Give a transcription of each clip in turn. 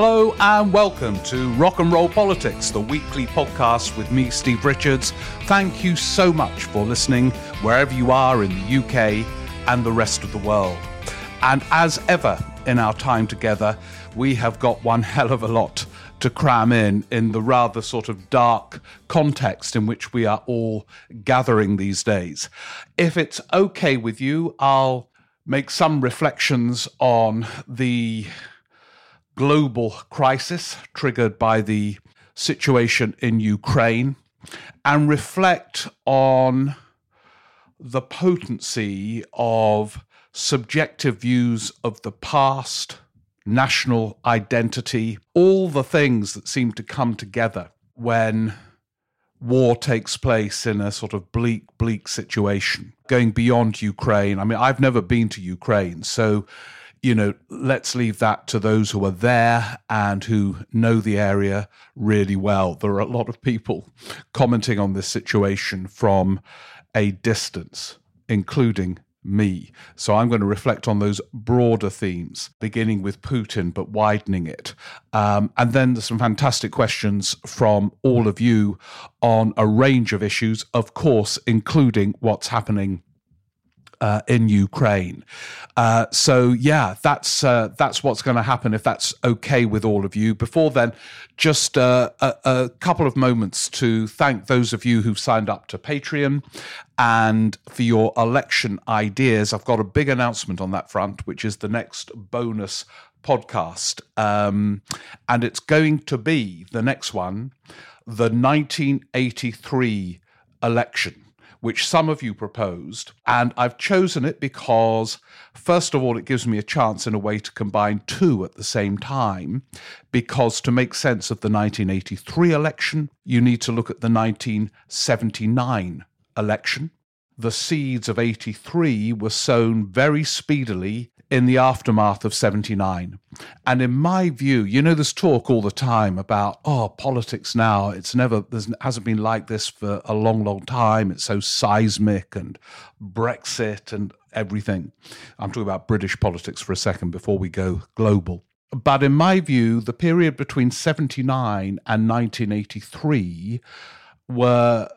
Hello and welcome to Rock and Roll Politics, the weekly podcast with me, Steve Richards. Thank you so much for listening wherever you are in the UK and the rest of the world. And as ever in our time together, we have got one hell of a lot to cram in the rather sort of dark context in which we are all gathering these days. If it's okay with you, I'll make some reflections on the global crisis triggered by the situation in Ukraine and reflect on the potency of subjective views of the past, national identity, all the things that seem to come together when war takes place in a sort of bleak, bleak situation. Going beyond Ukraine, I mean, I've never been to Ukraine, so you know, let's leave that to those who are there and who know the area really well. There are a lot of people commenting on this situation from a distance, including me. So I'm going to reflect on those broader themes, beginning with Putin, but widening it. And then there's some fantastic questions from all of you on a range of issues, of course, including what's happening in Ukraine. That's what's going to happen if that's okay with all of you. Before then, just a couple of moments to thank those of you who've signed up to Patreon and for your election ideas. I've got a big announcement on that front, which is the next bonus podcast. And it's going to be, the next one, the 1983 election, which some of you proposed. And I've chosen it because, first of all, it gives me a chance in a way to combine two at the same time, because to make sense of the 1983 election, you need to look at the 1979 election. The seeds of 83 were sown very speedily in the aftermath of 79. And in my view, you know, there's talk all the time about, oh, politics now, it's never, there hasn't been like this for a long, long time. It's so seismic and Brexit and everything. I'm talking about British politics for a second before we go global. But in my view, the period between 79 and 1983 were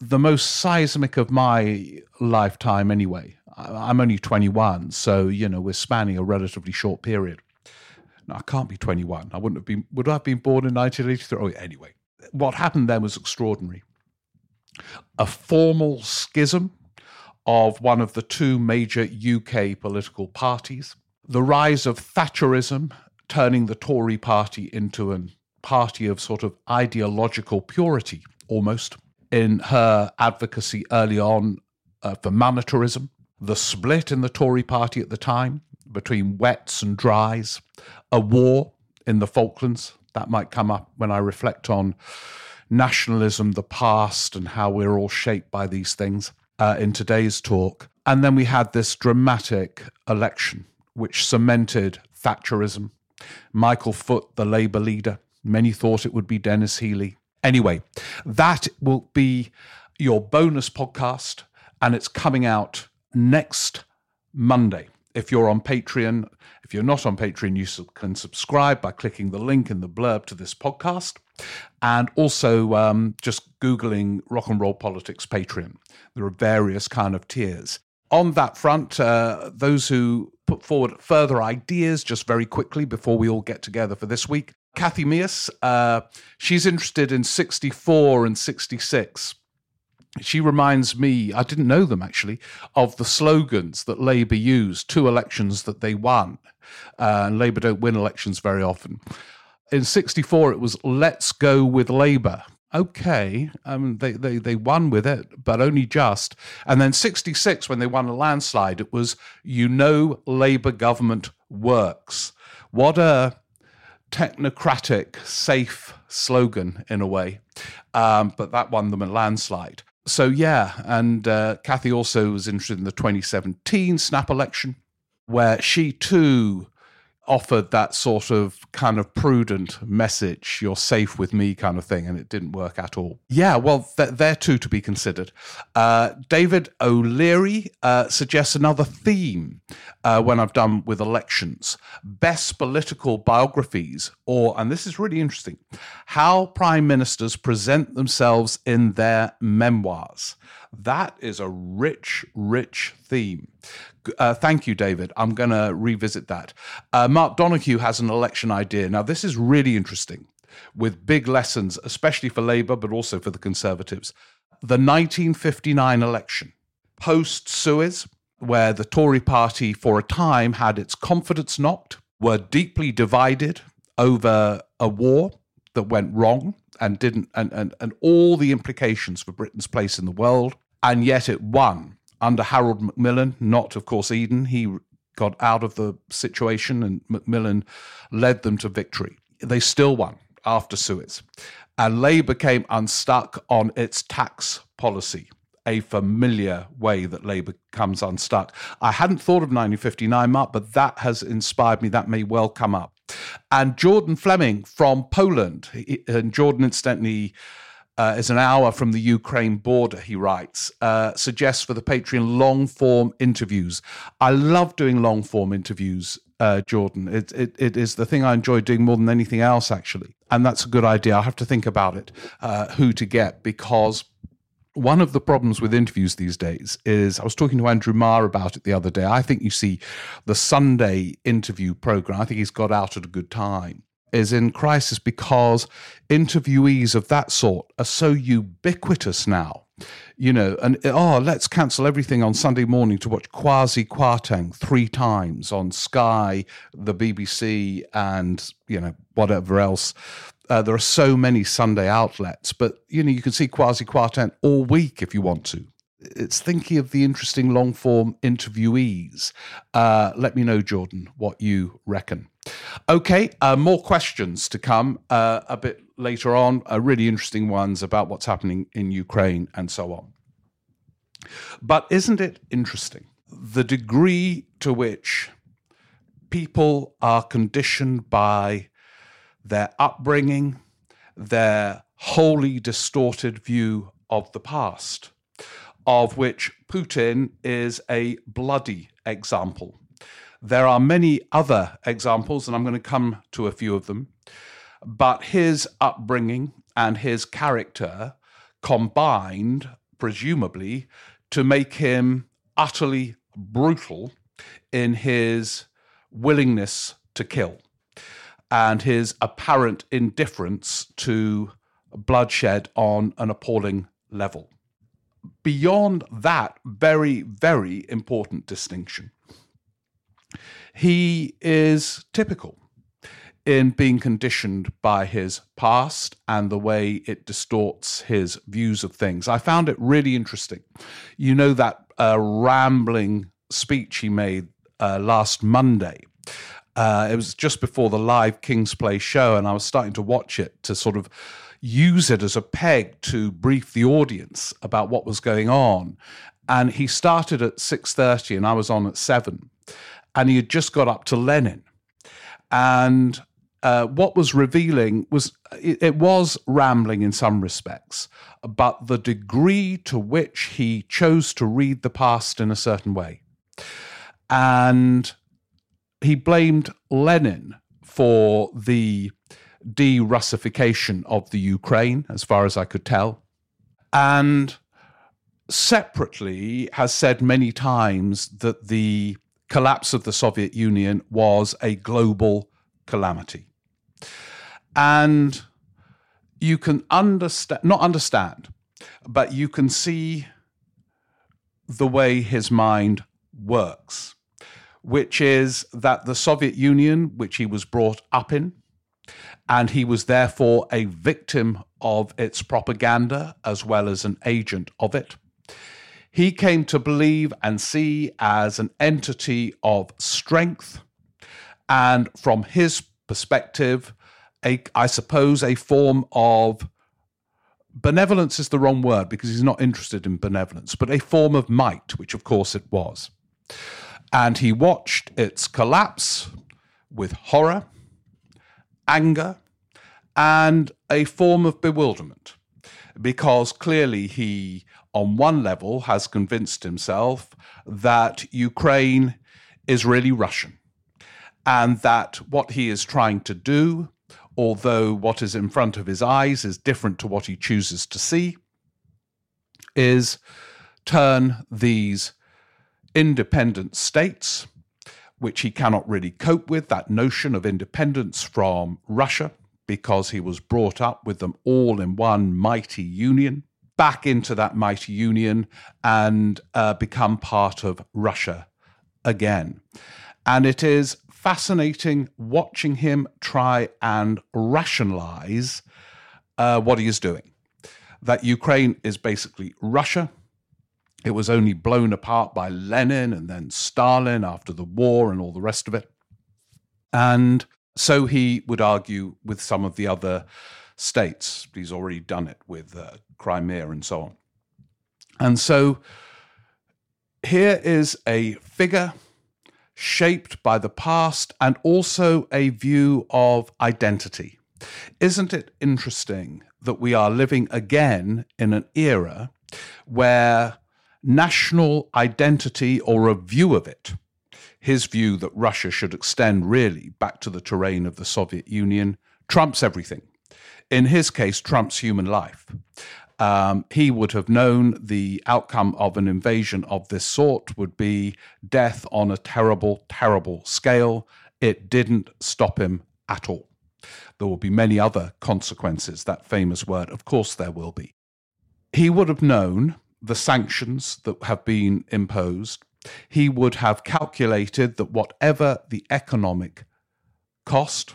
the most seismic of my lifetime anyway. I'm only 21, so, you know, we're spanning a relatively short period. No, I can't be 21. I wouldn't have been, would I have been born in 1983? Oh, anyway, what happened then was extraordinary. A formal schism of one of the two major UK political parties, the rise of Thatcherism, turning the Tory party into a party of sort of ideological purity, almost, in her advocacy early on for monetarism. The split in the Tory party at the time between wets and dries, a war in the Falklands. That might come up when I reflect on nationalism, the past, and how we're all shaped by these things in today's talk. And then we had this dramatic election, which cemented Thatcherism. Michael Foot, the Labour leader. Many thought it would be Dennis Healey. Anyway, that will be your bonus podcast, and it's coming out next Monday. If you're on Patreon, if you're not on Patreon, you can subscribe by clicking the link in the blurb to this podcast, and also just Googling Rock and Roll Politics Patreon. There are various kind of tiers. On that front, those who put forward further ideas, just very quickly before we all get together for this week, Kathy Mears, she's interested in 64 and 66. She reminds me, I didn't know them actually, of the slogans that Labour used, two elections that they won. And Labour don't win elections very often. In 64, it was, let's go with Labour. Okay, they won with it, but only just. And then 66, when they won a landslide, it was, you know, Labour government works. What a technocratic, safe slogan in a way. But that won them a landslide. So, yeah, and Kathy also was interested in the 2017 snap election, where she too offered that sort of kind of prudent message, you're safe with me kind of thing, and it didn't work at all. Yeah, well, they're two to be considered. David O'Leary suggests another theme when I've done with elections. Best political biographies, or, and this is really interesting, how prime ministers present themselves in their memoirs. That is a rich, rich theme. Thank you, David. I'm going to revisit that. Mark Donoghue has an election idea. Now, this is really interesting, with big lessons, especially for Labour, but also for the Conservatives. The 1959 election, post-Suez, where the Tory party for a time had its confidence knocked, were deeply divided over a war that went wrong and didn't, and all the implications for Britain's place in the world, and yet it won under Harold Macmillan, not, of course, Eden. He got out of the situation, and Macmillan led them to victory. They still won after Suez. And Labour came unstuck on its tax policy, a familiar way that Labour comes unstuck. I hadn't thought of 1959, Mark, but that has inspired me. That may well come up. And Jordan Fleming from Poland, and Jordan, incidentally, is an hour from the Ukraine border, he writes, suggests for the Patreon long-form interviews. I love doing long-form interviews, Jordan. It is the thing I enjoy doing more than anything else, actually. And that's a good idea. I have to think about it, who to get, because one of the problems with interviews these days is, I was talking to Andrew Marr about it the other day. I think you see the Sunday interview program, I think he's got out at a good time, is in crisis because interviewees of that sort are so ubiquitous now. You know, and let's cancel everything on Sunday morning to watch Kwasi Kwarteng 3 times on Sky, the BBC, and, you know, whatever else. There are so many Sunday outlets, but, you know, you can see Kwasi Kwarteng all week if you want to. It's thinking of the interesting long-form interviewees. Let me know, Jordan, what you reckon. Okay, more questions to come a bit later on, really interesting ones about what's happening in Ukraine and so on. But isn't it interesting, the degree to which people are conditioned by their upbringing, their wholly distorted view of the past, of which Putin is a bloody example. There are many other examples, and I'm going to come to a few of them, but his upbringing and his character combined, presumably, to make him utterly brutal in his willingness to kill and his apparent indifference to bloodshed on an appalling level. Beyond that very, very important distinction, he is typical in being conditioned by his past and the way it distorts his views of things. I found it really interesting. You know that rambling speech he made last Monday. It was just before the live King's Place show, and I was starting to watch it to sort of use it as a peg to brief the audience about what was going on. And he started at 6:30 and I was on at 7. And he had just got up to Lenin. And what was revealing was, it was rambling in some respects, but the degree to which he chose to read the past in a certain way. And he blamed Lenin for the de-Russification of the Ukraine, as far as I could tell. And separately has said many times that the collapse of the Soviet Union was a global calamity. And you can but you can see the way his mind works, which is that the Soviet Union, which he was brought up in, and he was therefore a victim of its propaganda as well as an agent of it, he came to believe and see as an entity of strength, and from his perspective, I suppose a form of benevolence is the wrong word because he's not interested in benevolence, but a form of might, which of course it was. And he watched its collapse with horror, anger, and a form of bewilderment, because clearly he, on one level, has convinced himself that Ukraine is really Russian, and that what he is trying to do, although what is in front of his eyes is different to what he chooses to see, is turn these independent states, which he cannot really cope with, that notion of independence from Russia, because he was brought up with them all in one mighty union, back into that mighty union and become part of Russia again. And it is fascinating watching him try and rationalize what he is doing. That Ukraine is basically Russia. It was only blown apart by Lenin and then Stalin after the war and all the rest of it. And so he would argue with some of the other states. He's already done it with Crimea and so on. And so here is a figure shaped by the past and also a view of identity. Isn't it interesting that we are living again in an era where national identity, or a view of it, his view that Russia should extend really back to the terrain of the Soviet Union, trumps everything. In his case, trumps human life. He would have known the outcome of an invasion of this sort would be death on a terrible, terrible scale. It didn't stop him at all. There will be many other consequences, that famous word. Of course there will be. He would have known the sanctions that have been imposed. He would have calculated that whatever the economic cost,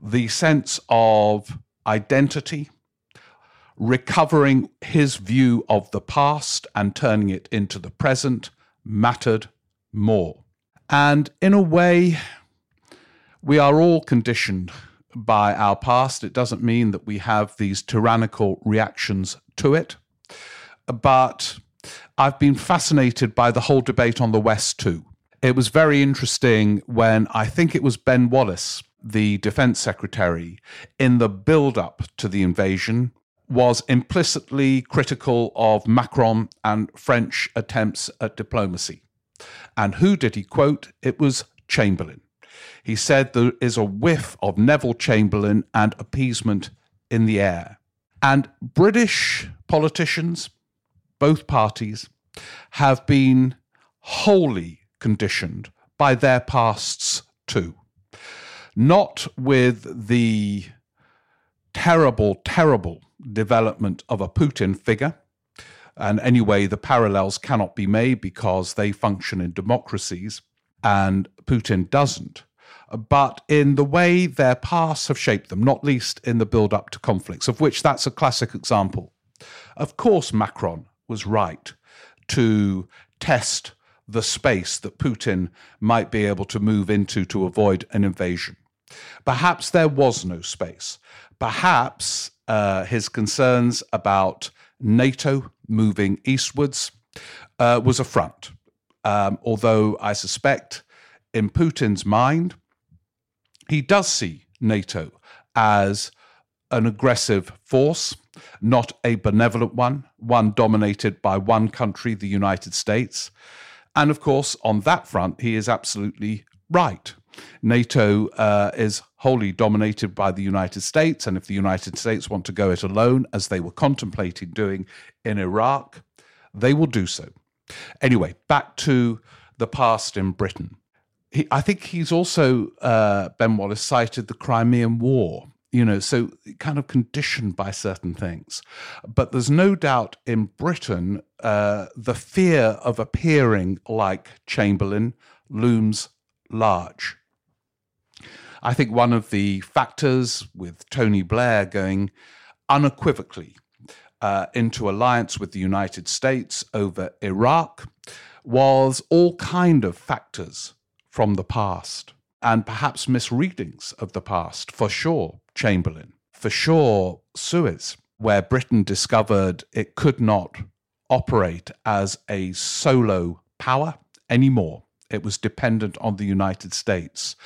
the sense of identity, recovering his view of the past and turning it into the present, mattered more. And in a way, we are all conditioned by our past. It doesn't mean that we have these tyrannical reactions to it. But I've been fascinated by the whole debate on the West too. It was very interesting when I think it was Ben Wallace, the Defense Secretary, in the build-up to the invasion, was implicitly critical of Macron and French attempts at diplomacy. And who did he quote? It was Chamberlain. He said there is a whiff of Neville Chamberlain and appeasement in the air. And British politicians, both parties, have been wholly conditioned by their pasts too. Not with the terrible, terrible development of a Putin figure. And anyway, the parallels cannot be made because they function in democracies and Putin doesn't. But in the way their pasts have shaped them, not least in the build-up to conflicts, of which that's a classic example. Of course, Macron was right to test the space that Putin might be able to move into to avoid an invasion. Perhaps there was no space. Perhaps his concerns about NATO moving eastwards was a front. Although I suspect in Putin's mind, he does see NATO as an aggressive force, not a benevolent one, one dominated by one country, the United States. And of course, on that front, he is absolutely right. NATO is wholly dominated by the United States, and if the United States want to go it alone, as they were contemplating doing in Iraq, they will do so. Anyway, back to the past in Britain. I think he's also, Ben Wallace, cited the Crimean War. You know, so kind of conditioned by certain things. But there's no doubt in Britain, the fear of appearing like Chamberlain looms large. I think one of the factors with Tony Blair going unequivocally into alliance with the United States over Iraq was all kind of factors from the past. And perhaps misreadings of the past, for sure Chamberlain, for sure Suez, where Britain discovered it could not operate as a solo power anymore. It was dependent on the United States.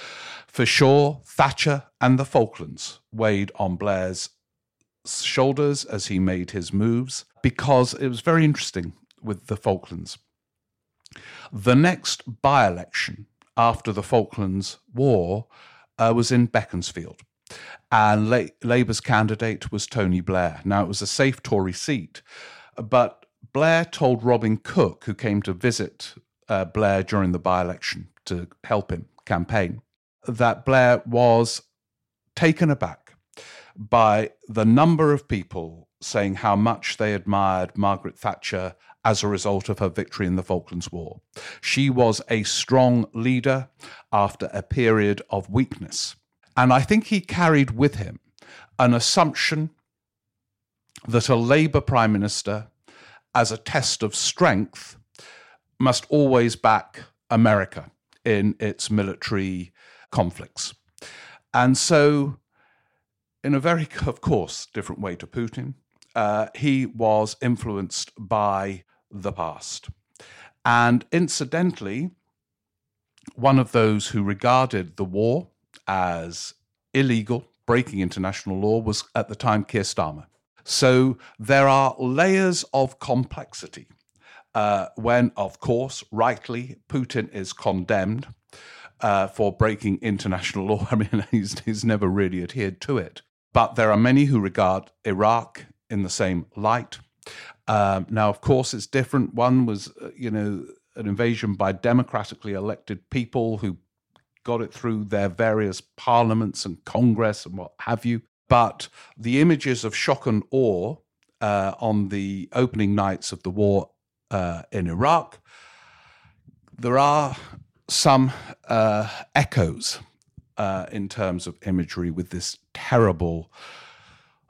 For sure, Thatcher and the Falklands weighed on Blair's shoulders as he made his moves, because it was very interesting with the Falklands. The next by-election after the Falklands War was in Beaconsfield, and Labour's candidate was Tony Blair. Now, it was a safe Tory seat, but Blair told Robin Cook, who came to visit Blair during the by-election to help him campaign, that Blair was taken aback by the number of people saying how much they admired Margaret Thatcher as a result of her victory in the Falklands War. She was a strong leader after a period of weakness. And I think he carried with him an assumption that a Labour Prime Minister, as a test of strength, must always back America in its military conflicts. And so, in a very, of course, different way to Putin, he was influenced by the past. And incidentally, one of those who regarded the war as illegal, breaking international law, was at the time Keir Starmer. So there are layers of complexity. When, of course, rightly, Putin is condemned for breaking international law. I mean, he's never really adhered to it. But there are many who regard Iraq in the same light. Now, of course, it's different. One was, an invasion by democratically elected people who got it through their various parliaments and Congress and what have you. But the images of shock and awe on the opening nights of the war in Iraq, there are some echoes in terms of imagery with this terrible,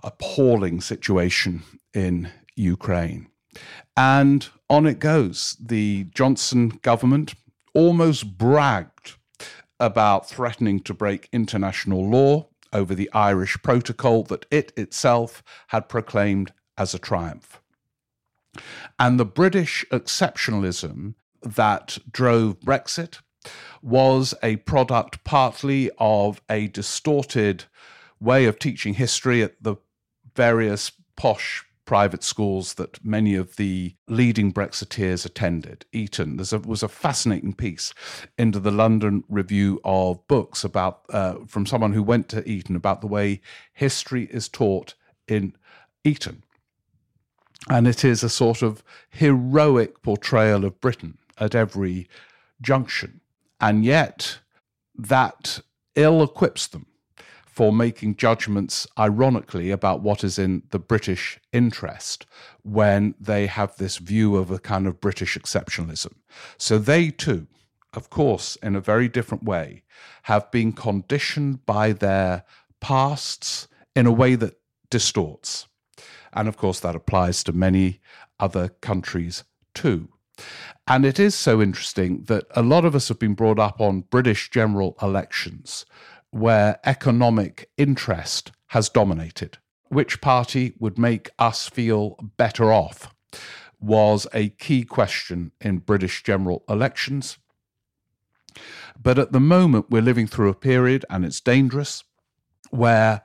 appalling situation in Ukraine. And on it goes. The Johnson government almost bragged about threatening to break international law over the Irish Protocol that it itself had proclaimed as a triumph. And the British exceptionalism that drove Brexit was a product partly of a distorted way of teaching history at the various posh private schools that many of the leading Brexiteers attended. Eton. There was a fascinating piece into the London Review of Books about from someone who went to Eton about the way history is taught in Eton. And it is a sort of heroic portrayal of Britain at every junction. And yet that ill-equips them for making judgments, ironically, about what is in the British interest when they have this view of a kind of British exceptionalism. So they too, of course, in a very different way, have been conditioned by their pasts in a way that distorts. And of course, that applies to many other countries too. And it is so interesting that a lot of us have been brought up on British general elections where economic interest has dominated. Which party would make us feel better off was a key question in British general elections. But at the moment, we're living through a period, and it's dangerous, where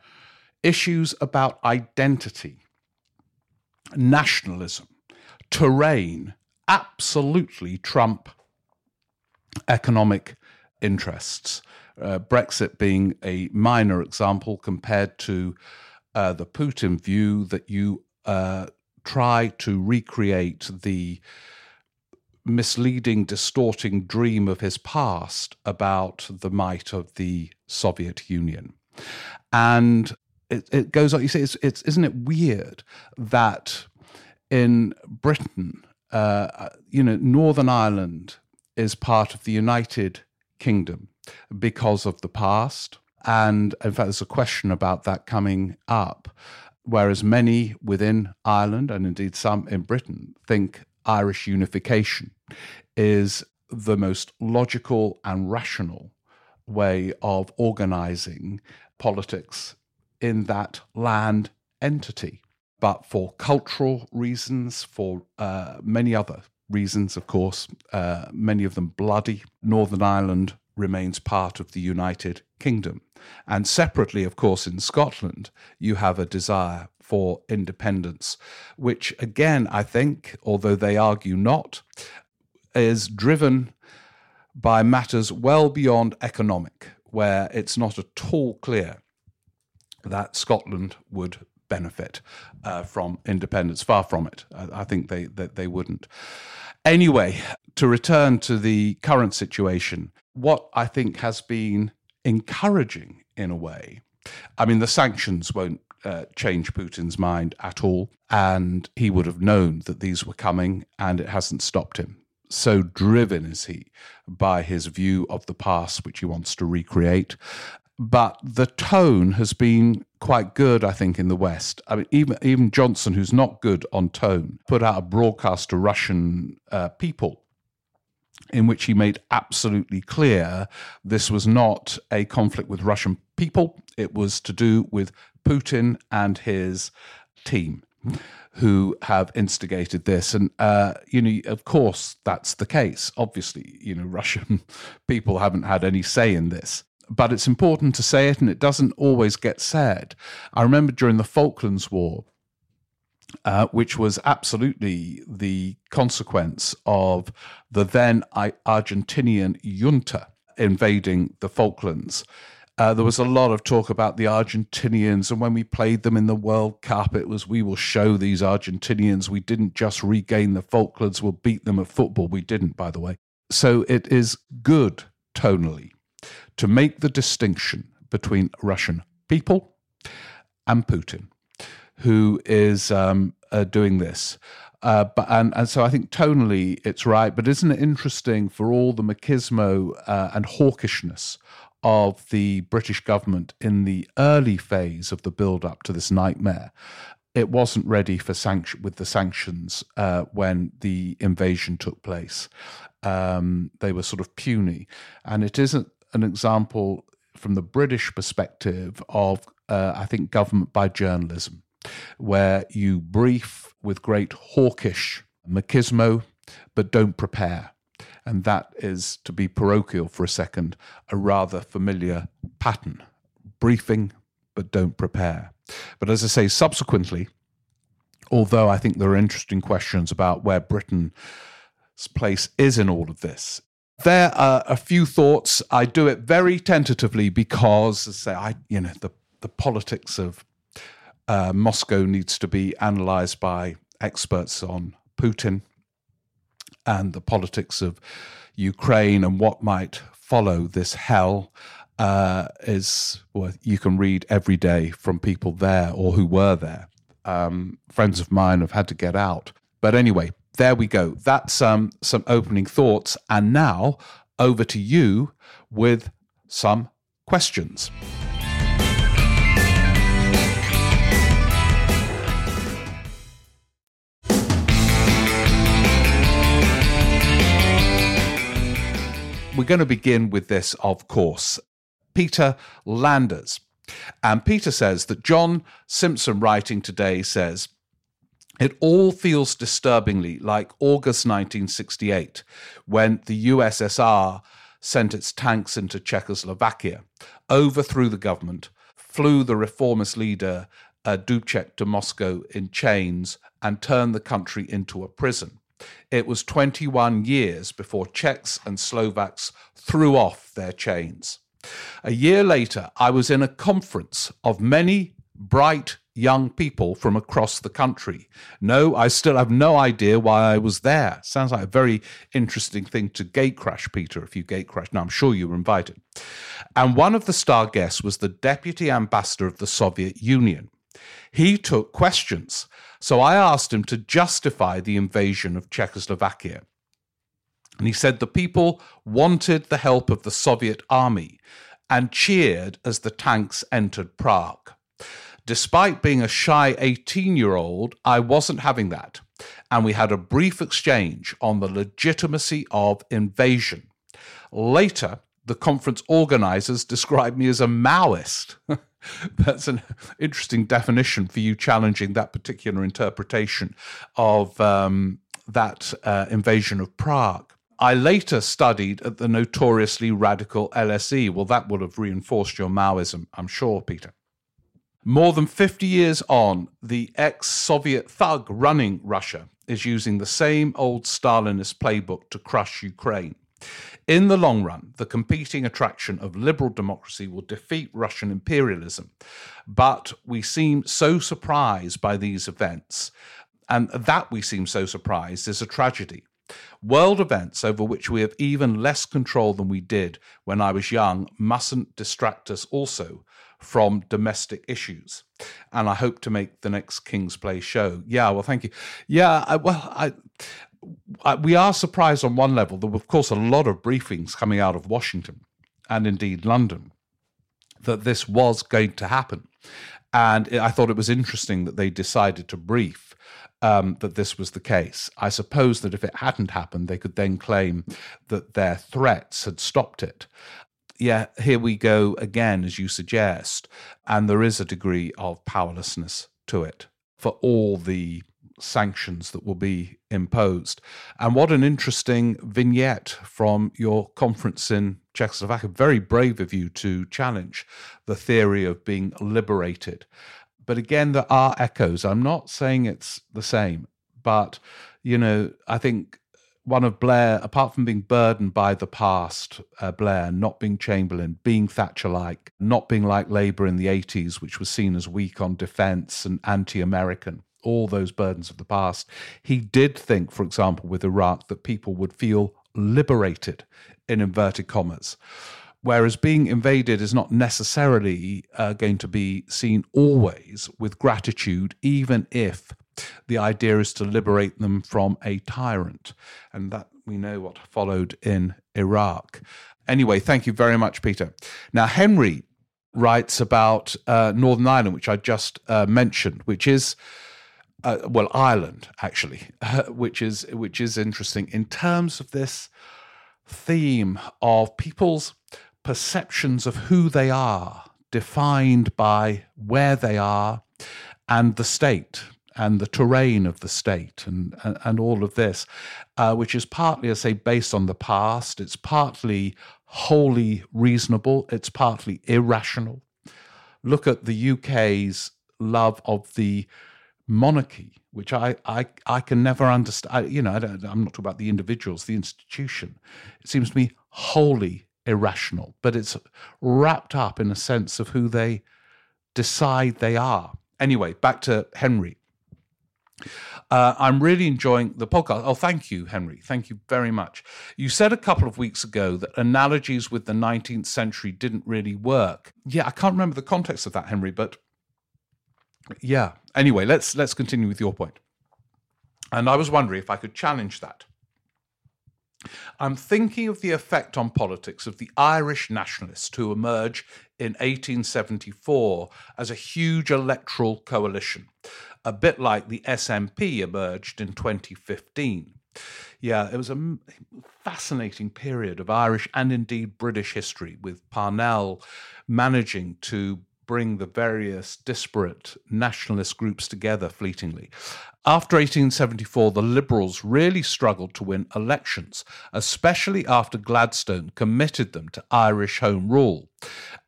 issues about identity, nationalism, terrain absolutely trump economic interests. Brexit being a minor example compared to the Putin view that you try to recreate the misleading, distorting dream of his past about the might of the Soviet Union. And it goes on. You see, isn't it weird that in Britain, Northern Ireland is part of the United Kingdom because of the past, and in fact, there's a question about that coming up. Whereas many within Ireland, and indeed some in Britain, think Irish unification is the most logical and rational way of organising politics in that land entity. But for cultural reasons, for many other reasons, of course, many of them bloody. Northern Ireland remains part of the United Kingdom. And separately, of course, in Scotland, you have a desire for independence, which again, I think, although they argue not, is driven by matters well beyond economic, where it's not at all clear that Scotland would benefit from independence. Far from it. I think they wouldn't. Anyway, to return to the current situation, what I think has been encouraging in a way, I mean, the sanctions won't change Putin's mind at all, and he would have known that these were coming, and it hasn't stopped him. So driven is he by his view of the past, which he wants to recreate. But the tone has been quite good, I think, in the West. I mean, even Johnson, who's not good on tone, put out a broadcast to Russian people in which he made absolutely clear this was not a conflict with Russian people. It was to do with Putin and his team who have instigated this. And, of course, that's the case. Obviously, Russian people haven't had any say in this. But it's important to say it, and it doesn't always get said. I remember during the Falklands War, which was absolutely the consequence of the then Argentinian junta invading the Falklands, there was a lot of talk about the Argentinians, and when we played them in the World Cup, it was, we will show these Argentinians we didn't just regain the Falklands, we'll beat them at football. We didn't, by the way. So it is good tonally to make the distinction between Russian people and Putin, who is doing this. And so I think tonally it's right, but isn't it interesting for all the machismo and hawkishness of the British government in the early phase of the build-up to this nightmare, it wasn't ready for sanctions when the invasion took place. They were sort of puny. And it isn't an example from the British perspective of, I think, government by journalism, where you brief with great hawkish machismo, but don't prepare. And that is, to be parochial for a second, a rather familiar pattern. Briefing, but don't prepare. But as I say, subsequently, although I think there are interesting questions about where Britain's place is in all of this, there are a few thoughts. I do it very tentatively because, as I say, the politics of Moscow needs to be analysed by experts on Putin and the politics of Ukraine and what might follow this hell is what you can read every day from people there or who were there. Friends of mine have had to get out. But anyway, there we go. That's some opening thoughts. And now over to you with some questions. We're going to begin with this, of course. Peter Landers. And Peter says that John Simpson writing today says, it all feels disturbingly like August 1968, when the USSR sent its tanks into Czechoslovakia, overthrew the government, flew the reformist leader Dubček to Moscow in chains, and turned the country into a prison. It was 21 years before Czechs and Slovaks threw off their chains. A year later, I was in a conference of many bright young people from across the country. No, I still have no idea why I was there. Sounds like a very interesting thing to gatecrash, Peter, if you gatecrash. Now, I'm sure you were invited. And one of the star guests was the Deputy Ambassador of the Soviet Union. He took questions, so I asked him to justify the invasion of Czechoslovakia. And he said the people wanted the help of the Soviet army and cheered as the tanks entered Prague. Despite being a shy 18-year-old, I wasn't having that, and we had a brief exchange on the legitimacy of invasion. Later, the conference organizers described me as a Maoist. That's an interesting definition for you challenging that particular interpretation of that invasion of Prague. I later studied at the notoriously radical LSE. Well, that would have reinforced your Maoism, I'm sure, Peter. More than 50 years on, the ex-Soviet thug running Russia is using the same old Stalinist playbook to crush Ukraine. In the long run, the competing attraction of liberal democracy will defeat Russian imperialism. But we seem so surprised by these events, and that we seem so surprised is a tragedy. World events over which we have even less control than we did when I was young mustn't distract us also from domestic issues. And I hope to make the next King's Place show. Yeah, well, thank you. Yeah, we are surprised on one level. There were, of course, a lot of briefings coming out of Washington and indeed London that this was going to happen. And I thought it was interesting that they decided to brief that this was the case. I suppose that if it hadn't happened, they could then claim that their threats had stopped it. Yeah, here we go again, as you suggest, and there is a degree of powerlessness to it for all the sanctions that will be imposed. And what an interesting vignette from your conference in Czechoslovakia. Very brave of you to challenge the theory of being liberated. But again, there are echoes. I'm not saying it's the same, but, you know, I think one of Blair, apart from being burdened by the past, Blair, not being Chamberlain, being Thatcher-like, not being like Labour in the 80s, which was seen as weak on defence and anti-American, all those burdens of the past, he did think, for example, with Iraq, that people would feel liberated, in inverted commas. Whereas being invaded is not necessarily going to be seen always with gratitude, even if the idea is to liberate them from a tyrant. And that we know what followed in Iraq. Anyway, thank you very much, Peter. Now, Henry writes about Northern Ireland, which I just mentioned, which is, well, Ireland, actually, which is interesting in terms of this theme of people's perceptions of who they are, defined by where they are and the state and the terrain of the state and all of this, which is partly, I say, based on the past. It's partly wholly reasonable. It's partly irrational. Look at the UK's love of the monarchy, which I can never understand. I'm not talking about the individuals, the institution. It seems to me wholly irrational, but it's wrapped up in a sense of who they decide they are. Anyway, back to Henry. I'm really enjoying the podcast. Oh, thank you, Henry. Thank you very much. You said a couple of weeks ago that analogies with the 19th century didn't really work. Yeah, I can't remember the context of that, Henry, but yeah. Anyway, let's continue with your point. And I was wondering if I could challenge that. I'm thinking of the effect on politics of the Irish nationalists who emerge in 1874 as a huge electoral coalition, a bit like the SNP emerged in 2015. Yeah, it was a fascinating period of Irish and indeed British history, with Parnell managing to bring the various disparate nationalist groups together fleetingly. After 1874, the Liberals really struggled to win elections, especially after Gladstone committed them to Irish Home Rule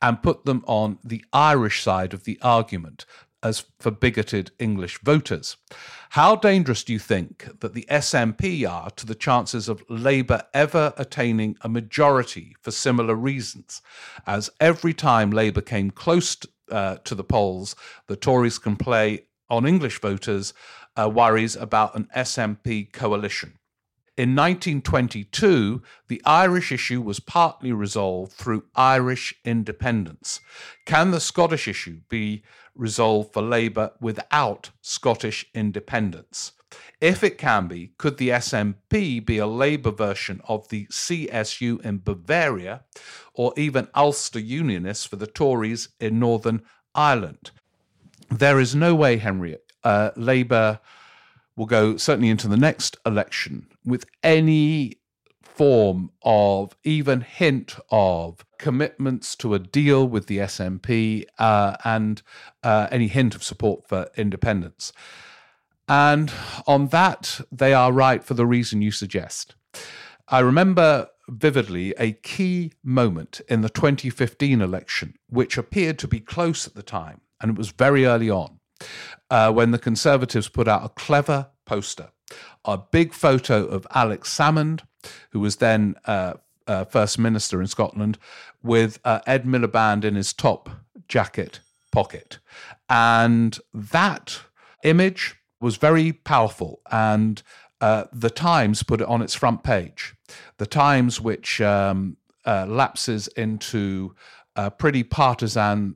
and put them on the Irish side of the argument as for bigoted English voters. How dangerous do you think that the SNP are to the chances of Labour ever attaining a majority for similar reasons, as every time Labour came close to the polls, the Tories can play on English voters' worries about an SNP coalition? In 1922, the Irish issue was partly resolved through Irish independence. Can the Scottish issue be resolved for Labour without Scottish independence? If it can be, could the SNP be a Labour version of the CSU in Bavaria, or even Ulster Unionists for the Tories in Northern Ireland? There is no way, Henry, Labour will go certainly into the next election with any form of even hint of commitments to a deal with the SNP and any hint of support for independence. And on that, they are right for the reason you suggest. I remember vividly a key moment in the 2015 election, which appeared to be close at the time, and it was very early on, when the Conservatives put out a clever poster, a big photo of Alex Salmond, who was then First Minister in Scotland, with Ed Miliband in his top jacket pocket. And that image was very powerful, and the Times put it on its front page. The Times, which lapses into pretty partisan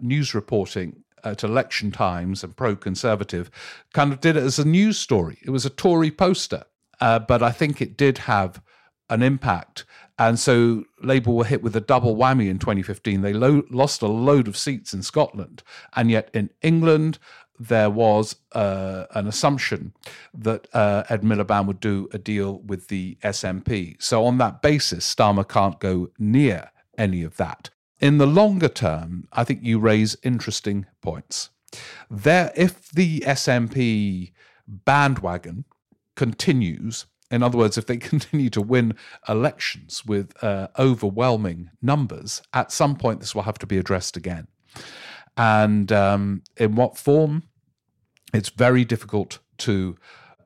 news reporting at election times and pro-conservative, kind of did it as a news story. It was a Tory poster, but I think it did have an impact. And so Labour were hit with a double whammy in 2015. They lost a load of seats in Scotland, and yet in England there was an assumption that Ed Miliband would do a deal with the SNP. So on that basis, Starmer can't go near any of that. In the longer term, I think you raise interesting points. There, if the SNP bandwagon continues, in other words, if they continue to win elections with overwhelming numbers, at some point this will have to be addressed again. And in what form? It's very difficult to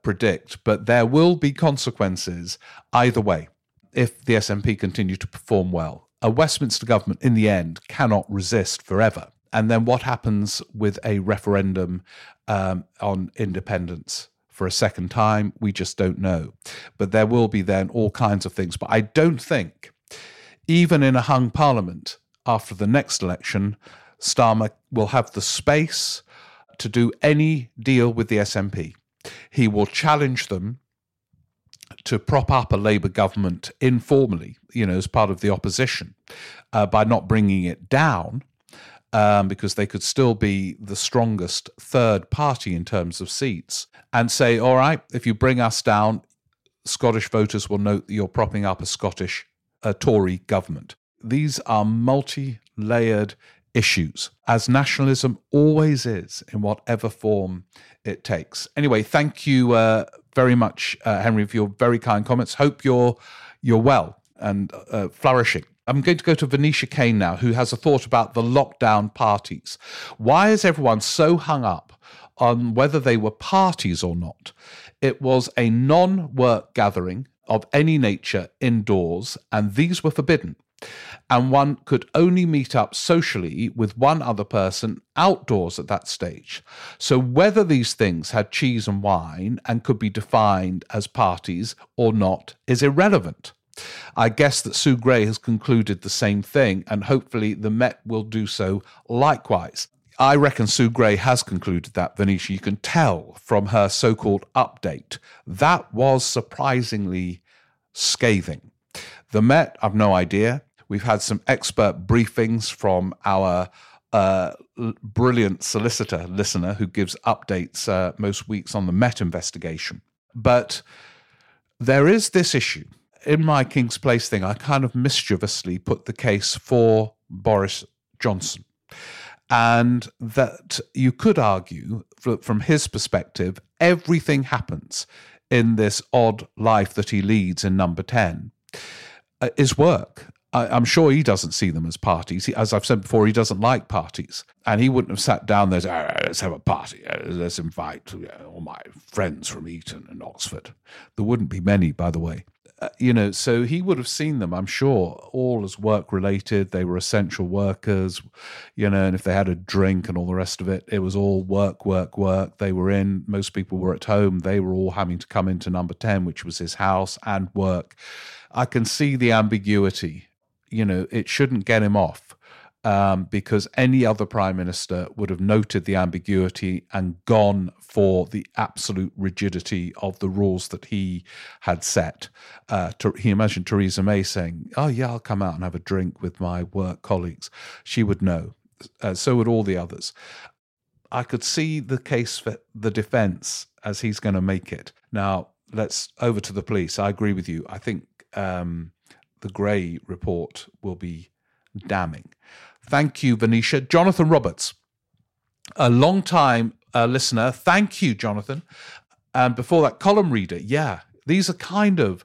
predict, but there will be consequences either way if the SNP continue to perform well. A Westminster government, in the end, cannot resist forever. And then what happens with a referendum on independence for a second time? We just don't know. But there will be then all kinds of things. But I don't think, even in a hung parliament after the next election, Starmer will have the space to do any deal with the SNP. He will challenge them to prop up a Labour government informally, you know, as part of the opposition, by not bringing it down, because they could still be the strongest third party in terms of seats, and say, all right, if you bring us down, Scottish voters will note that you're propping up a Scottish Tory government. These are multi-layered issues, as nationalism always is, in whatever form it takes. Anyway, thank you very much, Henry, for your very kind comments. Hope you're well and flourishing. I'm going to go to Venetia Kane now, who has a thought about the lockdown parties. Why is everyone so hung up on whether they were parties or not? It was a non-work gathering of any nature indoors, and these were forbidden. And one could only meet up socially with one other person outdoors at that stage. So whether these things had cheese and wine and could be defined as parties or not is irrelevant. I guess that Sue Gray has concluded the same thing, and hopefully the Met will do so likewise. I reckon Sue Gray has concluded that, Venetia. You can tell from her so-called update. That was surprisingly scathing. The Met, I've no idea. We've had some expert briefings from our brilliant solicitor listener who gives updates most weeks on the Met investigation. But there is this issue. In my King's Place thing, I kind of mischievously put the case for Boris Johnson. And that you could argue, from his perspective, everything happens in this odd life that he leads in number 10 is work. I'm sure he doesn't see them as parties. As I've said before, he doesn't like parties. And he wouldn't have sat down there and said, let's have a party. Let's invite all my friends from Eton and Oxford. There wouldn't be many, by the way. So he would have seen them, I'm sure, all as work-related. They were essential workers, and if they had a drink and all the rest of it, it was all work, work, work. They were in. Most people were at home. They were all having to come into number 10, which was his house, and work. I can see the ambiguity. It shouldn't get him off because any other prime minister would have noted the ambiguity and gone for the absolute rigidity of the rules that he had set. He imagined Theresa May saying, oh, yeah, I'll come out and have a drink with my work colleagues. She would know. So would all the others. I could see the case for the defence as he's going to make it. Now, let's over to the police. I agree with you. I think the Gray report will be damning. Thank you, Venetia. Jonathan Roberts, a long-time listener. Thank you, Jonathan. And before that, column reader. Yeah, these are kind of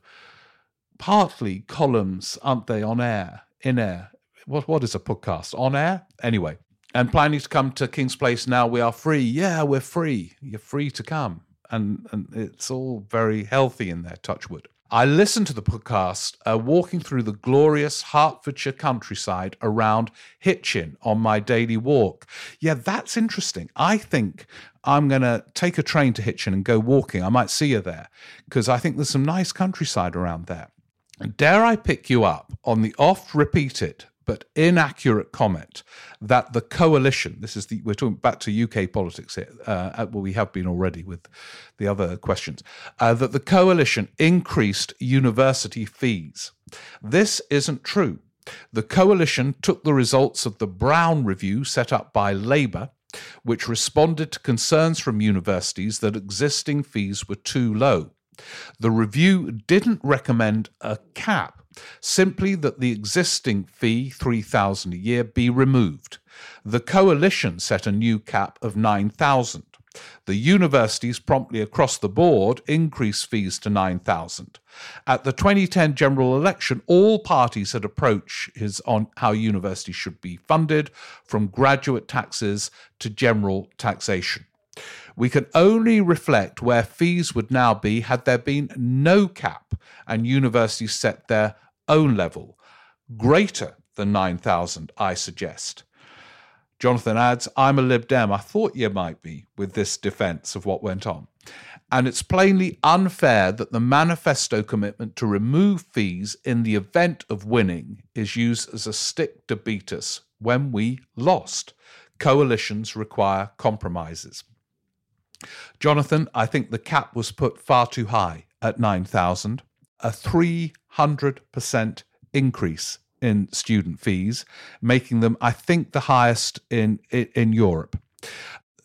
partly columns, aren't they? On air, in air. What is a podcast? On air? Anyway. And planning to come to King's Place now. We are free. Yeah, we're free. You're free to come. And it's all very healthy in there, touch wood. I listened to the podcast walking through the glorious Hertfordshire countryside around Hitchin on my daily walk. Yeah, that's interesting. I think I'm going to take a train to Hitchin and go walking. I might see you there because I think there's some nice countryside around there. And dare I pick you up on the oft-repeated but inaccurate comment that the coalition, this is we're talking back to UK politics here, well, we have been already with the other questions, that the coalition increased university fees. This isn't true. The coalition took the results of the Brown Review set up by Labour, which responded to concerns from universities that existing fees were too low. The review didn't recommend a cap, simply that the existing fee, $3,000 a year, be removed. The coalition set a new cap of $9,000. The universities promptly across the board increased fees to $9,000. At the 2010 general election, all parties had approaches on how universities should be funded, from graduate taxes to general taxation. We can only reflect where fees would now be had there been no cap and universities set their own level, greater than 9,000, I suggest. Jonathan adds, I'm a Lib Dem. I thought you might be with this defence of what went on. And it's plainly unfair that the manifesto commitment to remove fees in the event of winning is used as a stick to beat us when we lost. Coalitions require compromises. Jonathan, I think the cap was put far too high at 9,000, a 300% increase in student fees, making them, I think, the highest in Europe.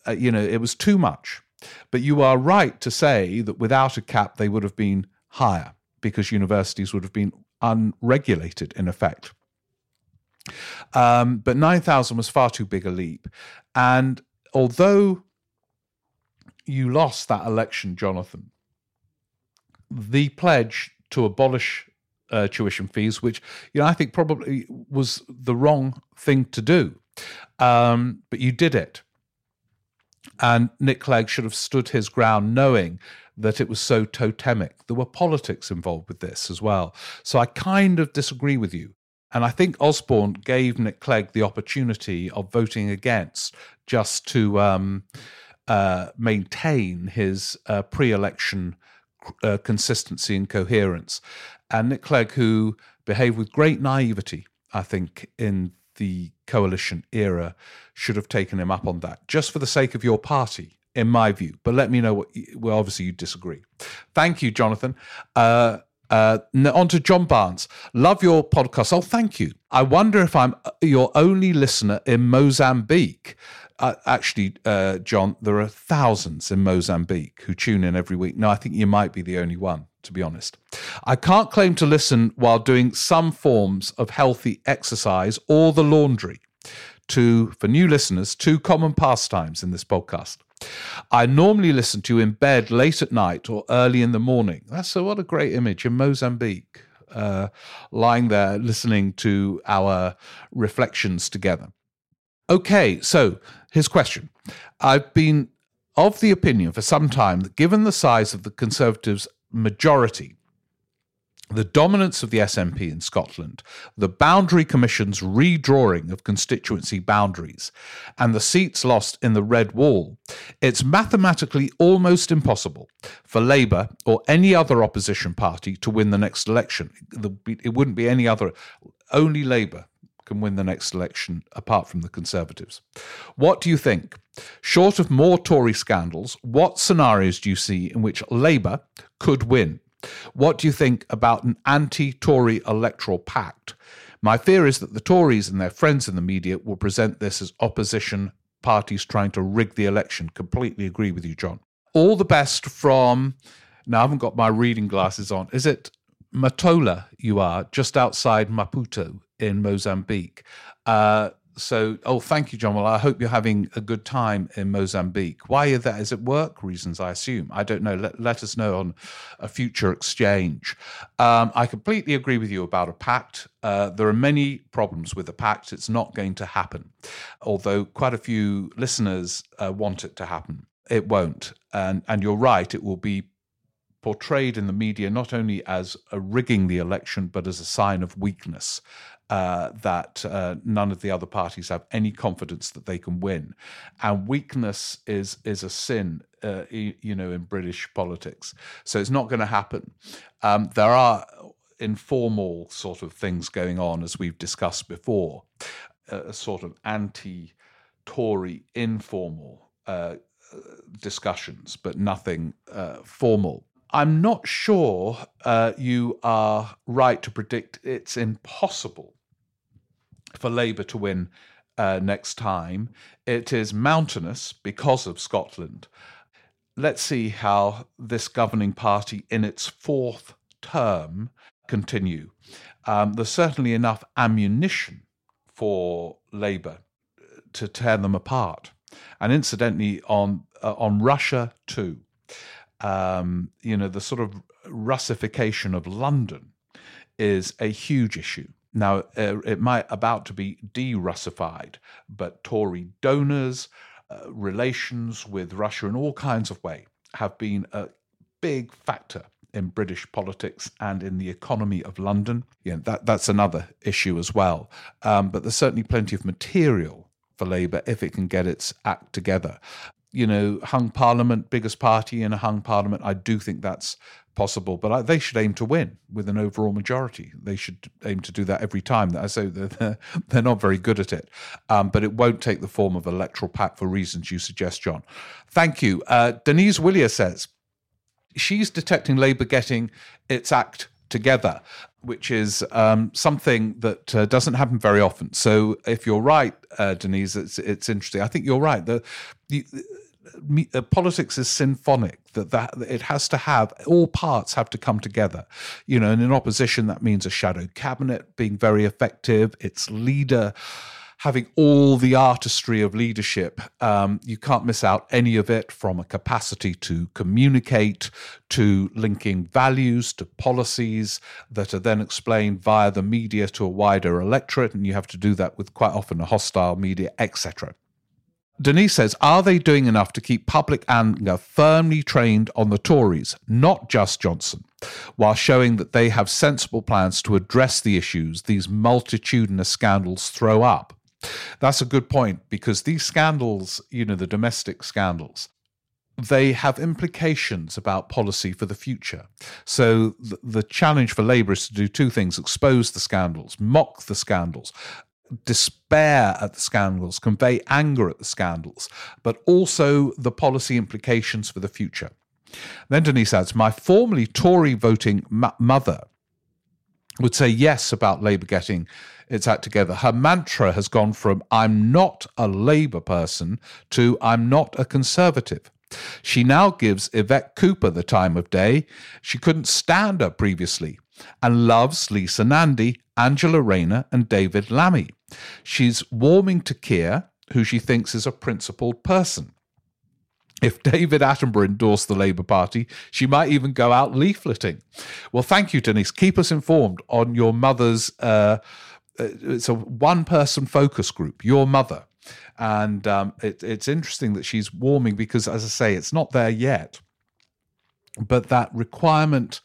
It was too much. But you are right to say that without a cap, they would have been higher because universities would have been unregulated, in effect. But 9,000 was far too big a leap. And although you lost that election, Jonathan, the pledge to abolish tuition fees, which I think probably was the wrong thing to do, but you did it. And Nick Clegg should have stood his ground knowing that it was so totemic. There were politics involved with this as well. So I kind of disagree with you. And I think Osborne gave Nick Clegg the opportunity of voting against just to maintain his pre-election consistency and coherence. And Nick Clegg, who behaved with great naivety, I think, in the coalition era, should have taken him up on that, just for the sake of your party, in my view. But let me know well, obviously you disagree. Thank you, Jonathan. On to John Barnes. Love your podcast. Oh, thank you. I wonder if I'm your only listener in Mozambique. Actually, John, there are thousands in Mozambique who tune in every week. No, I think you might be the only one, to be honest. I can't claim to listen while doing some forms of healthy exercise or the laundry. For new listeners, two common pastimes in this podcast. I normally listen to you in bed late at night or early in the morning. What a great image in Mozambique, lying there listening to our reflections together. Okay, so his question. I've been of the opinion for some time that given the size of the Conservatives' majority, the dominance of the SNP in Scotland, the Boundary Commission's redrawing of constituency boundaries, and the seats lost in the Red Wall, it's mathematically almost impossible for Labour or any other opposition party to win the next election. It wouldn't be any other, only Labour can win the next election apart from the Conservatives. What do you think? Short of more Tory scandals, what scenarios do you see in which Labour could win? What do you think about an anti-Tory electoral pact? My fear is that the Tories and their friends in the media will present this as opposition parties trying to rig the election. Completely agree with you, John. All the best from... Now, I haven't got my reading glasses on. Is it Matola you are, just outside Maputo in Mozambique? So, oh, thank you, John. Well, I hope you're having a good time in Mozambique. Why are that? Is it work reasons, I assume? I don't know. Let us know on a future exchange. I completely agree with you about a pact. There are many problems with a pact. It's not going to happen, although quite a few listeners want it to happen. It won't. And you're right, it will be portrayed in the media not only as rigging the election, but as a sign of weakness. That none of the other parties have any confidence that they can win, and weakness is a sin, you know, in British politics. So it's not going to happen. There are informal sort of things going on, as we've discussed before, a sort of anti-Tory informal discussions, but nothing formal. I'm not sure you are right to predict it's impossible for Labour to win next time. It is mountainous because of Scotland. Let's see how this governing party in its fourth term continue. There's certainly enough ammunition for Labour to tear them apart. And incidentally, on Russia too. You know, the sort of Russification of London is a huge issue. Now, it might about to be de-Russified, but Tory donors, relations with Russia in all kinds of ways have been a big factor in British politics and in the economy of London. Yeah, that's another issue as well. But there's certainly plenty of material for Labour if it can get its act together. You know, hung parliament, biggest party in a hung parliament. I do think that's possible, but they should aim to win with an overall majority. They should aim to do that every time. So they're not very good at it, but it won't take the form of electoral pact for reasons you suggest, John. Thank you. Denise Willier says she's detecting Labour getting its act together, which is something that doesn't happen very often. So if you're right, Denise, it's interesting. I think you're right. Politics is symphonic, that it has to have, all parts have to come together. You know, and in opposition, that means a shadow cabinet being very effective, its leader having all the artistry of leadership. You can't miss out any of it, from a capacity to communicate, to linking values to policies that are then explained via the media to a wider electorate, and you have to do that with quite often a hostile media, etc. Denise says, are they doing enough to keep public anger firmly trained on the Tories, not just Johnson, while showing that they have sensible plans to address the issues these multitudinous scandals throw up? That's a good point, because these scandals, you know, the domestic scandals, they have implications about policy for the future. So the challenge for Labour is to do two things: expose the scandals, mock the scandals, despair at the scandals, convey anger at the scandals, but also the policy implications for the future. Then Denise adds, my formerly Tory voting mother would say yes about Labour getting its act together. Her mantra has gone from "I'm not a Labour person" to "I'm not a Conservative." She now gives Yvette Cooper the time of day. She couldn't stand her previously, and loves Lisa Nandy, Angela Rayner, and David Lammy. She's warming to Keir, who she thinks is a principled person. If David Attenborough endorsed the Labour Party, she might even go out leafleting. Well, thank you, Denise. Keep us informed on your mother's, it's a one-person focus group, your mother. And it's interesting that she's warming, because, as I say, it's not there yet. But that requirement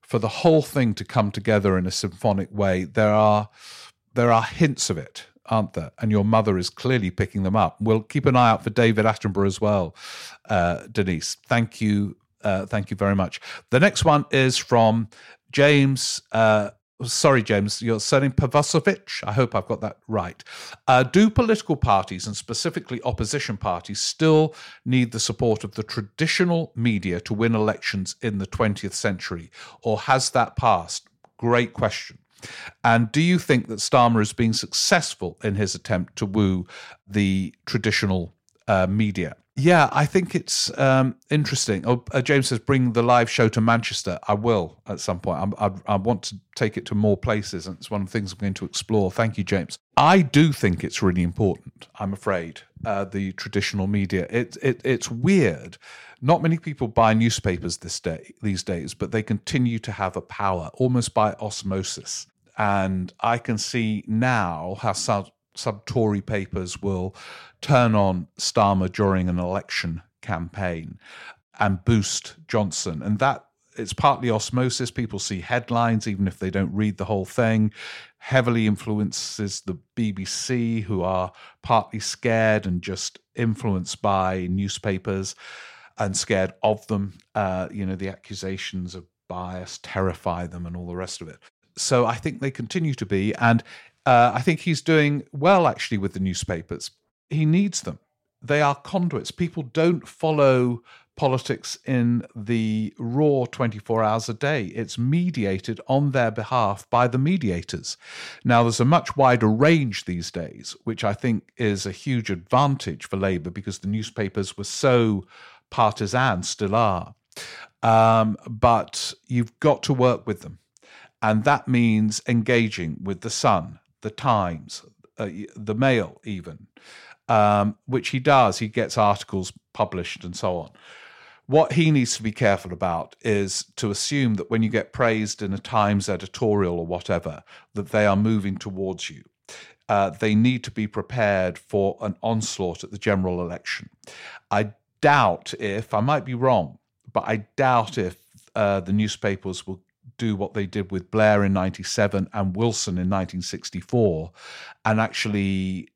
for the whole thing to come together in a symphonic way, there are hints of it, aren't there? And your mother is clearly picking them up. We'll keep an eye out for David Attenborough as well, Denise. Thank you very much. The next one is from James. Sorry, James, you're saying Pavosevic. I hope I've got that right. Do political parties, and specifically opposition parties, still need the support of the traditional media to win elections in the 20th century, or has that passed? Great question. And do you think that Starmer is being successful in his attempt to woo the traditional media? Yeah, I think it's interesting. Oh, James says, bring the live show to Manchester. I will at some point. I want to take it to more places, and it's one of the things I'm going to explore. Thank you, James. I do think it's really important, I'm afraid, the traditional media. It's weird. Not many people buy newspapers these days, but they continue to have a power, almost by osmosis. And I can see now how some Tory papers will turn on Starmer during an election campaign and boost Johnson. And that it's partly osmosis. People see headlines, even if they don't read the whole thing. Heavily influences the BBC, who are partly scared and just influenced by newspapers and scared of them. The accusations of bias terrify them and all the rest of it. So I think they continue to be. And I think he's doing well, actually, with the newspapers. He needs them. They are conduits. People don't follow politics in the raw 24 hours a day. It's mediated on their behalf by the mediators. Now, there's a much wider range these days, which I think is a huge advantage for Labour, because the newspapers were so partisan, still are. But you've got to work with them. And that means engaging with The Sun, The Times, The Mail even, which he does. He gets articles published and so on. What he needs to be careful about is to assume that when you get praised in a Times editorial or whatever, that they are moving towards you. They need to be prepared for an onslaught at the general election. I doubt if, I might be wrong, but I doubt if the newspapers will do what they did with Blair in 1997 and Wilson in 1964 and actually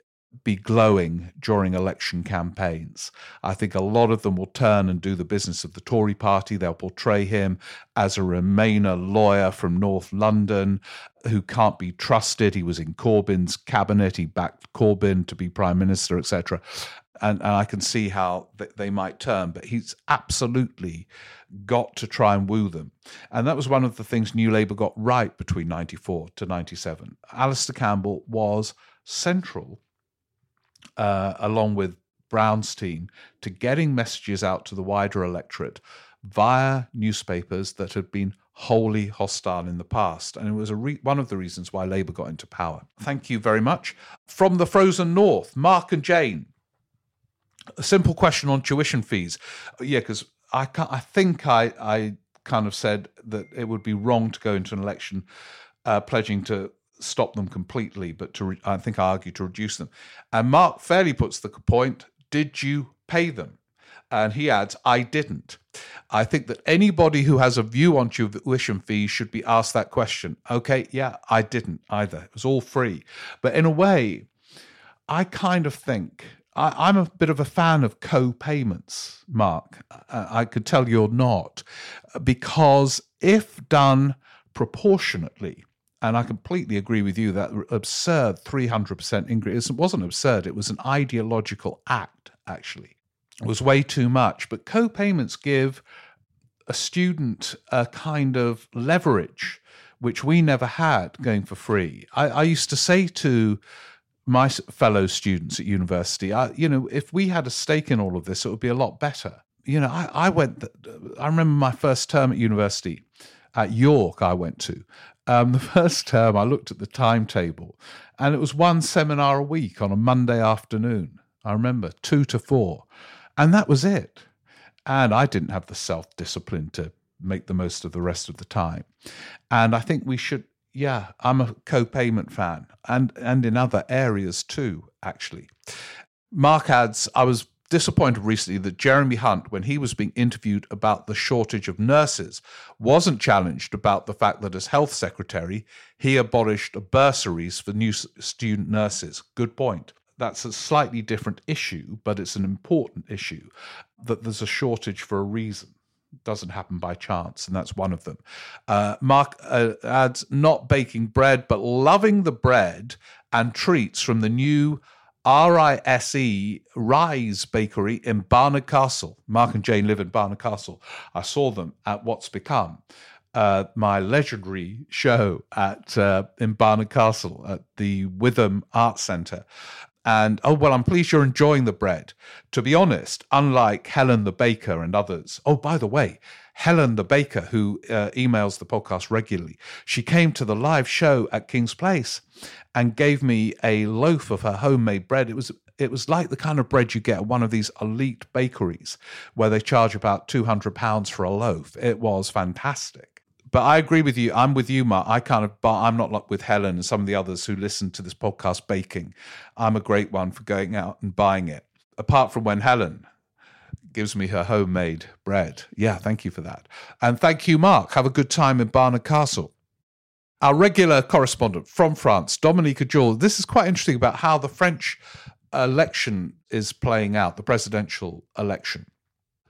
be glowing during election campaigns. I think a lot of them will turn and do the business of the Tory party. They'll portray him as a Remainer lawyer from North London who can't be trusted. He was in Corbyn's cabinet. He backed Corbyn to be prime minister, etc. And I can see how they might turn, but he's absolutely got to try and woo them. And that was one of the things New Labour got right between 94 to 97. Alistair Campbell was central, along with Brown's team, to getting messages out to the wider electorate via newspapers that had been wholly hostile in the past. And it was one of the reasons why Labour got into power. Thank you very much. From the frozen north, Mark and Jane. A simple question on tuition fees. Yeah, because I think I kind of said that it would be wrong to go into an election pledging to stop them completely, but I think I argued to reduce them. And Mark fairly puts the point, did you pay them? And he adds, I didn't. I think that anybody who has a view on tuition fees should be asked that question. Okay, yeah, I didn't either. It was all free. But in a way, I kind of think... I'm a bit of a fan of co-payments, Mark. I could tell you're not, because if done proportionately, and I completely agree with you, that absurd 300% increase, it wasn't absurd, it was an ideological act, actually. It was way too much. But co-payments give a student a kind of leverage, which we never had going for free. I used to say to my fellow students at university, if we had a stake in all of this, it would be a lot better. I remember my first term at university at York, I went to. The first term, I looked at the timetable, and it was one seminar a week on a Monday afternoon. I remember 2 to 4, and that was it. And I didn't have the self-discipline to make the most of the rest of the time. And I think we should... Yeah, I'm a co-payment fan, and in other areas too, actually. Mark adds, I was disappointed recently that Jeremy Hunt, when he was being interviewed about the shortage of nurses, wasn't challenged about the fact that as health secretary, he abolished bursaries for new student nurses. Good point. That's a slightly different issue, but it's an important issue, that there's a shortage for a reason. Doesn't happen by chance, and that's one of them. Mark adds, not baking bread, but loving the bread and treats from the new Rise Bakery in Barnard Castle. Mark and Jane live in Barnard Castle. I saw them at what's become my legendary show in Barnard Castle at the Witham Arts Centre. and, oh, well, I'm pleased you're enjoying the bread. To be honest, unlike Helen the baker and others, oh, by the way, Helen the baker, who emails the podcast regularly, she came to the live show at King's Place and gave me a loaf of her homemade bread. It was like the kind of bread you get at one of these elite bakeries where they charge about £200 for a loaf. It was fantastic. But I agree with you. I'm with you, Mark. I'm not like with Helen and some of the others who listen to this podcast baking. I'm a great one for going out and buying it. Apart from when Helen gives me her homemade bread. Yeah, thank you for that. And thank you, Mark. Have a good time in Barnard Castle. Our regular correspondent from France, Dominique Ajol. This is quite interesting about how the French election is playing out, the presidential election.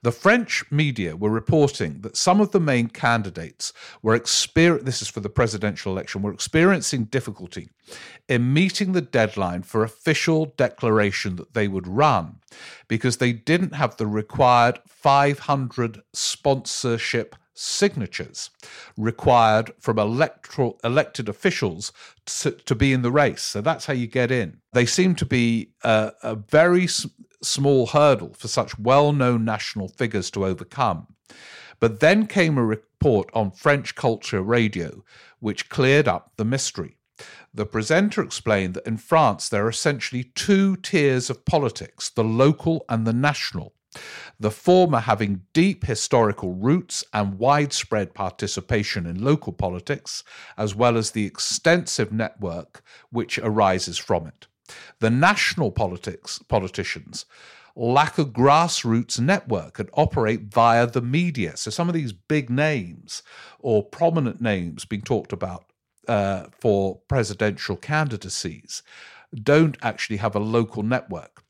The French media were reporting that some of the main candidates were experiencing difficulty in meeting the deadline for official declaration that they would run because they didn't have the required 500 sponsorship signatures required from elected officials to be in the race. So that's how you get in. They seem to be a very small hurdle for such well-known national figures to overcome. But then came a report on French culture radio, which cleared up the mystery. The presenter explained that in France, there are essentially two tiers of politics, the local and the national, the former having deep historical roots and widespread participation in local politics, as well as the extensive network which arises from it. The national politicians lack a grassroots network and operate via the media. So some of these big names or prominent names being talked about for presidential candidacies don't actually have a local network.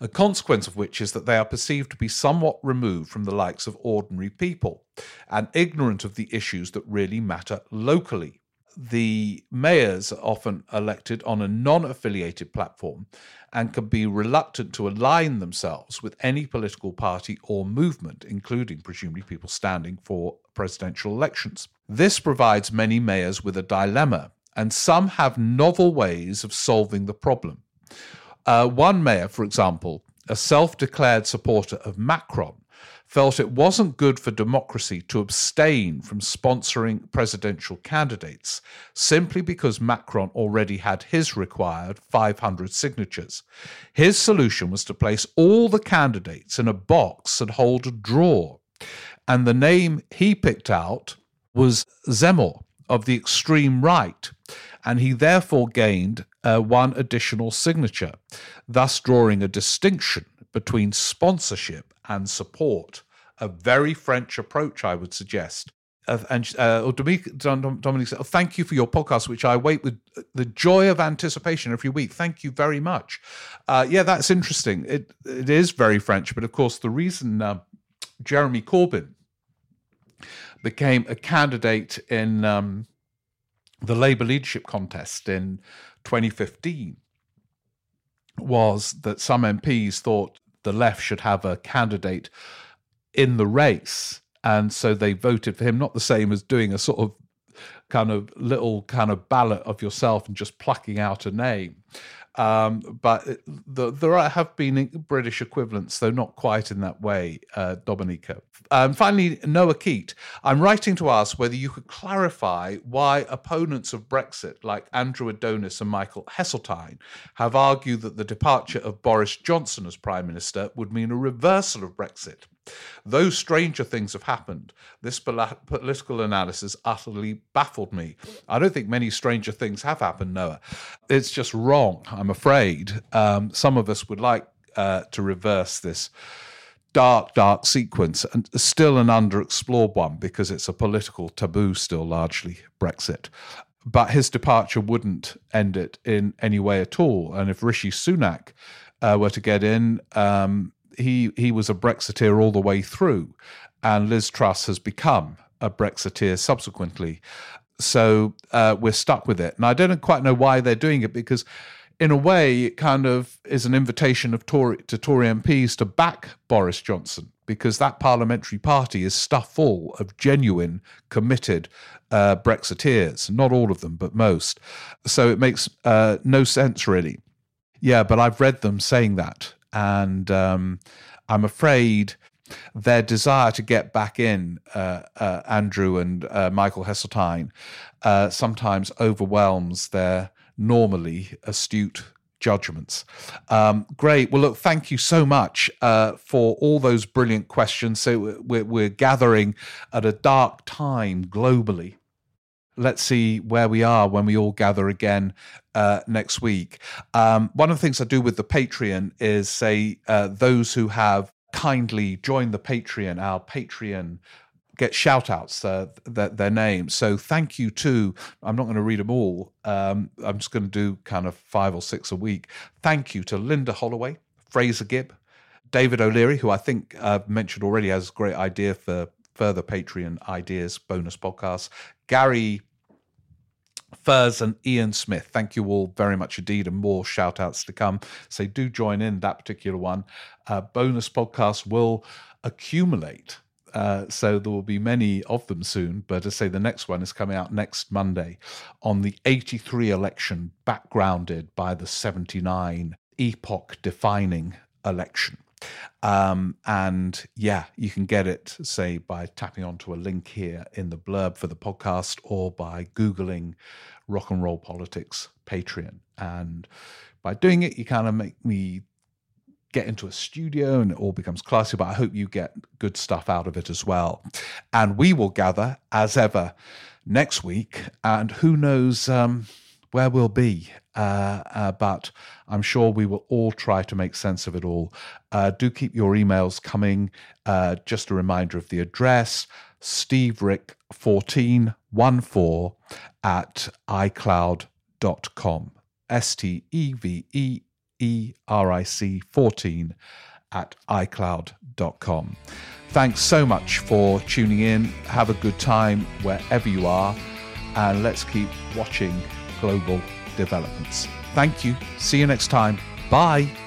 A consequence of which is that they are perceived to be somewhat removed from the likes of ordinary people and ignorant of the issues that really matter locally. The mayors are often elected on a non-affiliated platform and can be reluctant to align themselves with any political party or movement, including presumably people standing for presidential elections. This provides many mayors with a dilemma, and some have novel ways of solving the problem. One mayor, for example, a self-declared supporter of Macron, felt it wasn't good for democracy to abstain from sponsoring presidential candidates simply because Macron already had his required 500 signatures. His solution was to place all the candidates in a box and hold a draw. And the name he picked out was Zemmour of the extreme right, and he therefore gained one additional signature, thus drawing a distinction between sponsorship and support, a very French approach, I would suggest. Dominique said, thank you for your podcast, which I await with the joy of anticipation every week. Thank you very much. Yeah, that's interesting. It is very French, but of course the reason Jeremy Corbyn became a candidate in the Labour leadership contest in 2015 was that some MPs thought the left should have a candidate in the race. And so they voted for him, not the same as doing a sort of kind of little kind of ballot of yourself and just plucking out a name. But there have been British equivalents, though not quite in that way, Dominica. Finally, Noah Keat, I'm writing to ask whether you could clarify why opponents of Brexit, like Andrew Adonis and Michael Heseltine, have argued that the departure of Boris Johnson as Prime Minister would mean a reversal of Brexit. Though stranger things have happened, this political analysis utterly baffled me. I don't think many stranger things have happened, Noah. It's just wrong, I'm afraid. Some of us would like to reverse this dark, dark sequence, and still an underexplored one because it's a political taboo still largely, Brexit. But his departure wouldn't end it in any way at all. And if Rishi Sunak were to get in... He was a Brexiteer all the way through, and Liz Truss has become a Brexiteer subsequently. So we're stuck with it. And I don't quite know why they're doing it, because in a way it kind of is an invitation to Tory MPs to back Boris Johnson, because that parliamentary party is stuff full of genuine, committed Brexiteers. Not all of them, but most. So it makes no sense, really. Yeah, but I've read them saying that. And I'm afraid their desire to get back in, Andrew and Michael Heseltine, sometimes overwhelms their normally astute judgments. Great. Well, look, thank you so much for all those brilliant questions. So we're gathering at a dark time globally. Let's see where we are when we all gather again next week. One of the things I do with the Patreon is say those who have kindly joined the Patreon, our Patreon get shout-outs, their names. So thank you to, I'm not going to read them all, I'm just going to do kind of 5 or 6 a week. Thank you to Linda Holloway, Fraser Gibb, David O'Leary, who I think I've mentioned already has a great idea for further Patreon ideas, bonus podcasts, Gary Furs and Ian Smith. Thank you all very much indeed, and more shout-outs to come. So do join in that particular one. Bonus podcasts will accumulate, so there will be many of them soon, but as I say, the next one is coming out next Monday on the 83 election, backgrounded by the 79 epoch-defining election. And yeah, you can get it, say, by tapping onto a link here in the blurb for the podcast or by Googling Rock and Roll Politics Patreon. And by doing it, you kind of make me get into a studio and it all becomes classy, but I hope you get good stuff out of it as well. And we will gather as ever next week, and who knows where we'll be, but I'm sure we will all try to make sense of it all. Do keep your emails coming. Just a reminder of the address, steverick1414 at icloud.com. STEVERIC14 at icloud.com. Thanks so much for tuning in. Have a good time wherever you are, and let's keep watching global developments. Thank you. See you next time. Bye.